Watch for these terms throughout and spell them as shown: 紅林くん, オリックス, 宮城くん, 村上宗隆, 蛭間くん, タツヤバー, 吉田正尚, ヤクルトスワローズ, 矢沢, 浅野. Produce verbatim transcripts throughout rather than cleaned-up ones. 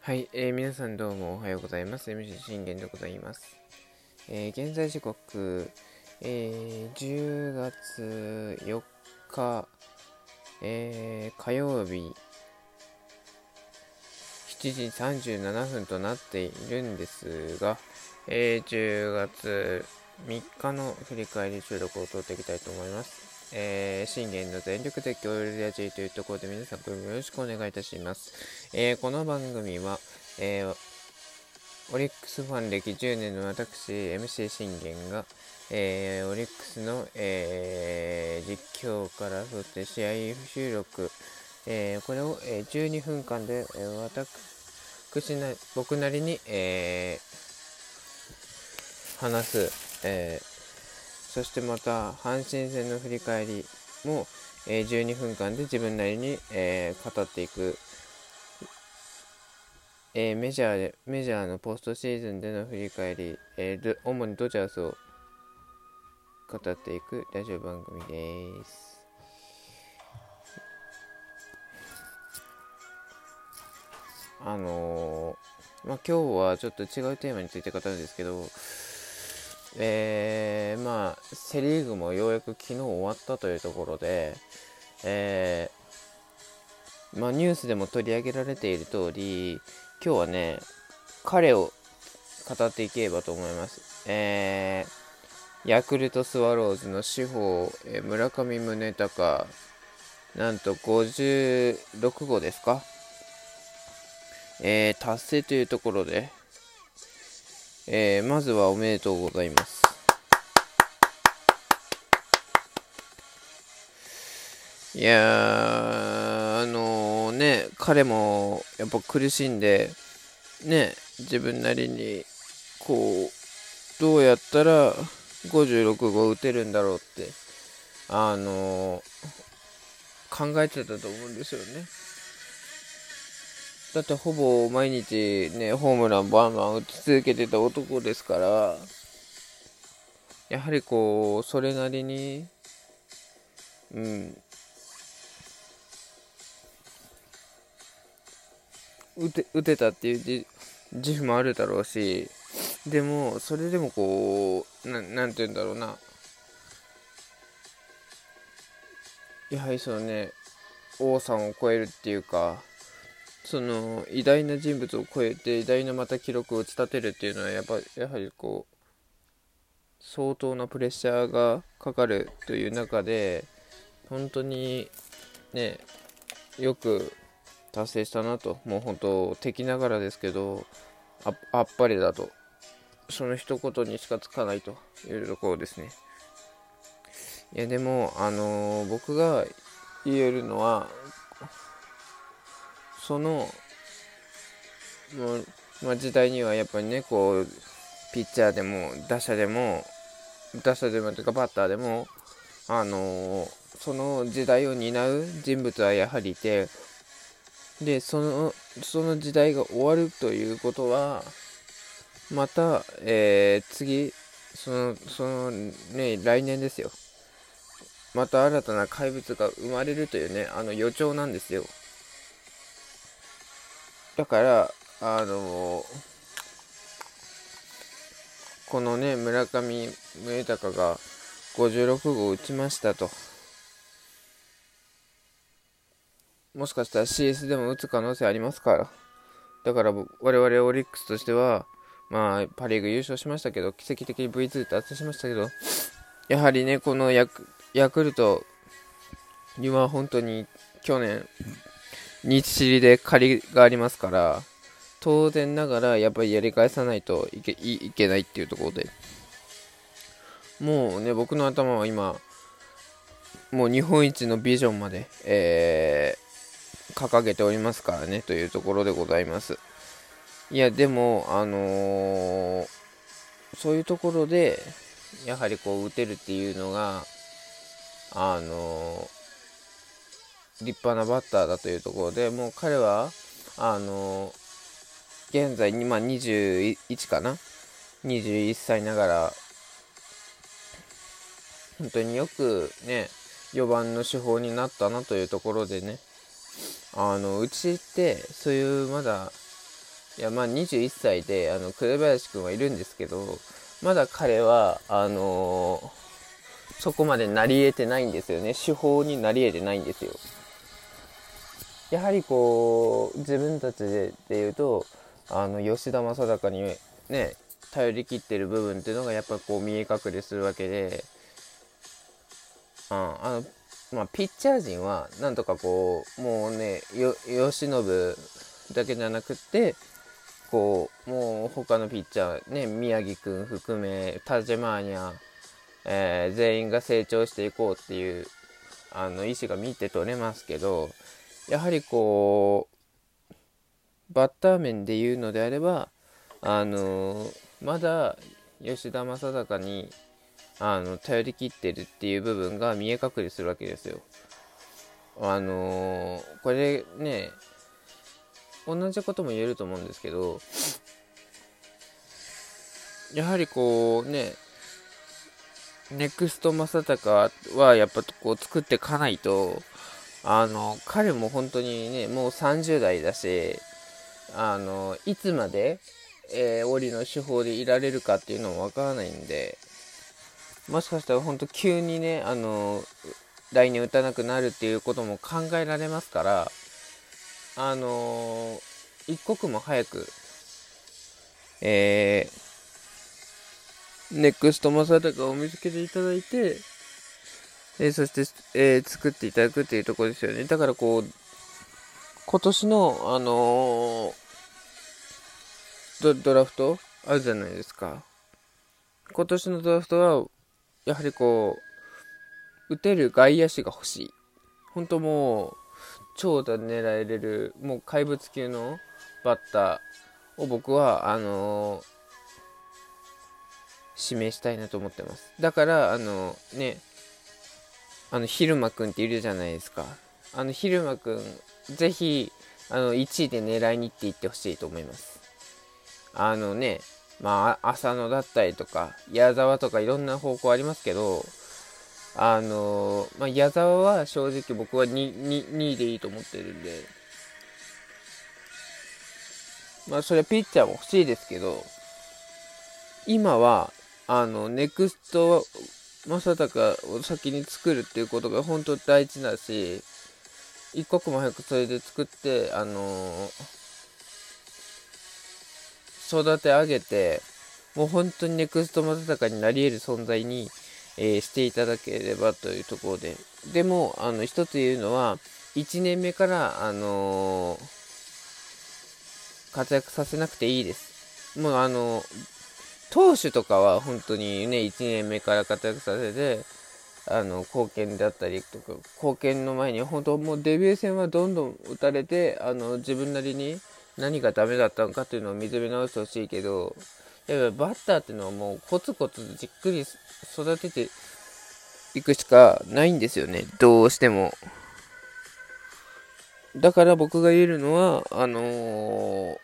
はい、えー、皆さんどうもおはようございます。 エムシー 信玄でございます。えー、現在時刻、えー、じゅうがつよっか、えー、火曜日しちじさんじゅうななふんとなっているんですが、えー、じゅうがつみっかの振り返り収録を撮っていきたいと思います。えー、信玄の全力で協力ラジというところで皆さんよろしくお願いいたします。えー、この番組は、えー、オリックスファン歴じゅうねんの私 エムシー 信玄が、えー、オリックスの、えー、実況からそして試合収録、えー、これを、えー、じゅうにふんかんで、えー、私な僕なりに、えー、話す、えー、そしてまた阪神戦の振り返りも、えー、じゅうにふんかんで自分なりに、えー、語っていく、えー、メジャーでメジャーのポストシーズンでの振り返り、えー、主にドジャースを語っていくラジオ番組です。あのーまあ、今日はちょっと違うテーマについて語るんですけど、えーまあ、セ・リーグもようやく昨日終わったというところで、えーまあ、ニュースでも取り上げられている通り、今日はね彼を語っていければと思います。えー、ヤクルトスワローズの主砲、えー、村上宗隆、なんとごじゅうろくごうですか、えー、達成というところで、えー、まずはおめでとうございます。いやー、あのー、ね、彼もやっぱ苦しんでね、自分なりにこうどうやったらごじゅうろくごう打てるんだろうってあのー、考えてたと思うんですよね。だってほぼ毎日ねホームランバンバン打ち続けてた男ですから、やはりこうそれなりにうん打て、打てたっていう自負もあるだろうし、でもそれでもこう な, なんて言うんだろうなやはりそのね王さんを超えるっていうか、その偉大な人物を超えて偉大なまた記録を打ち立てるっていうのはやっぱやはりこう相当なプレッシャーがかかるという中で、本当にねよく達成したなと、もう本当敵ながらですけど あ, あっぱれだと、その一言にしかつかないというところですね。いやでもあのー、僕が言えるのはその、まあ、時代にはやっぱりねこうピッチャーでも打者でも打者でもというかバッターでも、あのー、その時代を担う人物はやはりいて、でそのその時代が終わるということはまた、えー、次そのそのね来年ですよ、また新たな怪物が生まれるというねあの予兆なんですよ。だからあのー、このね村上宗隆がごじゅうろくごう打ちましたと、もしかしたら シーエス でも打つ可能性ありますから。だから我々オリックスとしてはまあパ・リーグ優勝しましたけど、奇跡的に ブイツー 達成しましたけど、やはりねこのヤク、ヤクルトには本当に去年日知りで借りがありますから、当然ながらやっぱりやり返さないとい け, い, いけないっていうところで、もうね僕の頭は今もう日本一のビジョンまで、えー、掲げておりますからねというところでございます。いやでもあのー、そういうところでやはりこう打てるっていうのがあのー立派なバッターだというところで、もう彼はあのー、現在に、まあ、にじゅういちかなにじゅういっさいながら本当によくねよんばんの主砲になったなというところでね、あのうちってそういうまだいやまあにじゅういっさいであの紅林くんはいるんですけど、まだ彼はあのー、そこまでなり得てないんですよね。手法になり得てないんですよ。やはりこう自分たちでっていうとあの吉田正尚にね頼り切ってる部分っていうのがやっぱこう見え隠れするわけで、うん、あのまあ、ピッチャー陣はなんとかこうもうねよ吉信だけじゃなくってこうもう他のピッチャーね宮城くん含めタジェマーニャ、えー、全員が成長していこうっていうあの意思が見て取れますけど、やはりこうバッター面で言うのであればあのー、まだ吉田正尚にあの頼り切ってるっていう部分が見え隠れするわけですよ。あのー、これね同じことも言えると思うんですけど、やはりこうねネクスト正尚はやっぱこう作っていかないと、あの彼も本当にねもうさんじゅうだいだし、あのいつまで、えー、折の手法でいられるかっていうのもわからないんで、もしかしたら本当急にねあの来年打たなくなるっていうことも考えられますから、あのー、一刻も早く、えー、ネクスト正尚を見つけていただいて、えー、そして、えー、作っていただくっていうところですよね。だからこう今年の、あのー、ド, ドラフトあるじゃないですか。今年のドラフトはやはりこう打てる外野手が欲しい。本当もう長打狙えれるもう怪物級のバッターを僕はあのー、指名したいなと思ってます。だからあのー、ねあの蛭間くんっているじゃないですか。あの蛭間くんぜひあのいちいで狙いに行っていってほしいと思います。あのねまあ浅野だったりとか矢沢とかいろんな方向ありますけど。あのーまあ、矢沢は正直僕は にいでいいと思ってるんで、まあそれはピッチャーも欲しいですけど、今はあのネクスト正尚を先に作るっていうことが本当大事だし、一刻も早くそれで作ってあのー、育て上げてもう本当にネクスト正尚になり得る存在にえー、していただければというところで、でもあの一つ言うのはいちねんめから、あのー、活躍させなくていいです。もうあの投手とかは本当にねいちねんめから活躍させてあの貢献だったりとか、貢献の前に本当もうデビュー戦はどんどん打たれてあの自分なりに何がダメだったのかというのを見つめ直してほしいけど、やっぱバッターっていうのはもうコツコツじっくり育てていくしかないんですよね、どうしても。だから僕が言えるのはあのー、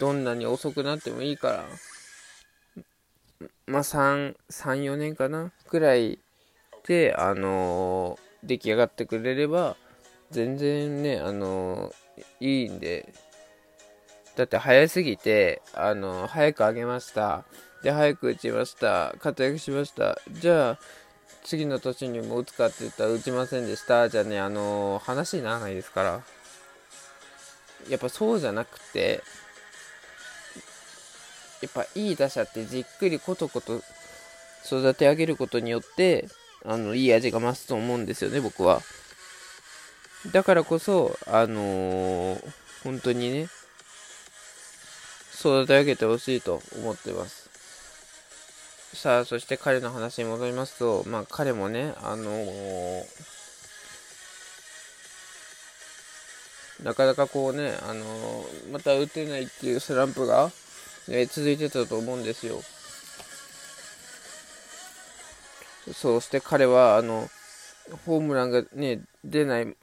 どんなに遅くなってもいいからまあさん、よねんかなくらいであのー、出来上がってくれれば全然ねあのー、いいんで。だって早すぎてあの早く上げましたで早く打ちました活躍しましたじゃあ次の年にも打つかって言ったら打ちませんでしたじゃあねあの話にならないですから、やっぱそうじゃなくてやっぱいい打者ってじっくりコトコト育て上げることによってあのいい味が増すと思うんですよね、僕は。だからこそあのー、本当にね育て上げてほしいと思ってます。さあそして彼の話に戻りますと、まあ彼もねあのー、なかなかこうねあのー、また打てないっていうスランプが、ね、続いてたと思うんですよ。そうして彼はあのホームランがね出ない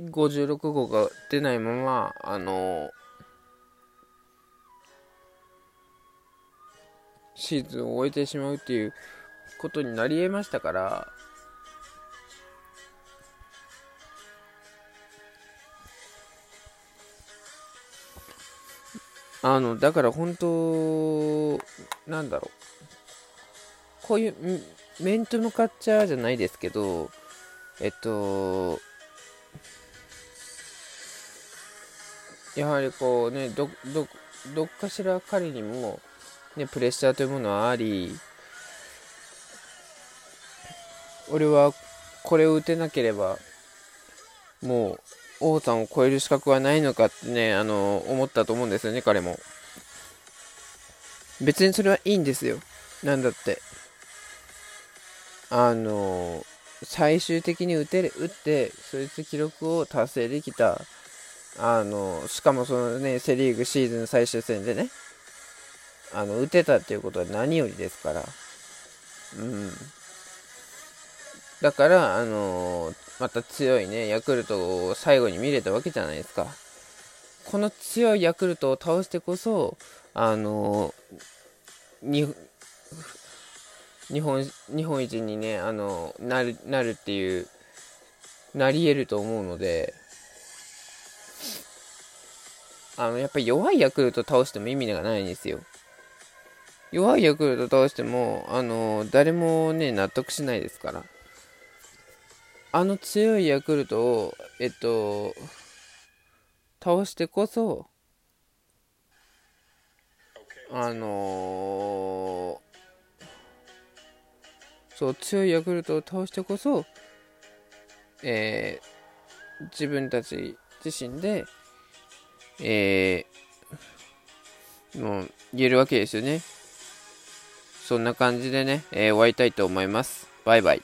ごじゅうろくごうが出ないままあのーシーズンを終えてしまうっていうことになり得ましたから、あのだから本当なんだろう、こういう面と向かっちゃじゃないですけど、えっとやはりこうね、どどどっかしら彼にもねプレッシャーというものはあり、俺はこれを打てなければもう王さんを超える資格はないのかってね、あの思ったと思うんですよね、彼も。別にそれはいいんですよ。なんだってあの最終的に打てる打ってそいつ記録を達成できた、あのしかもそのねセリーグシーズン最終戦でね、あの打てたっていうことは何よりですから、うん。だから、あのー、また強いねヤクルトを最後に見れたわけじゃないですか。この強いヤクルトを倒してこそ、あのー、に日本日本一にね、あのー、なるなるっていうなり得ると思うので、あのやっぱり弱いヤクルトを倒しても意味がないんですよ。弱いヤクルトを倒しても、あのー、誰もね納得しないですから。あの強いヤクルトを、えっと、倒してこそ、あのー、そう、強いヤクルトを倒してこそ、えー、自分たち自身で、えー、もう言えるわけですよね。そんな感じでね、えー、終わりたいと思います。バイバイ。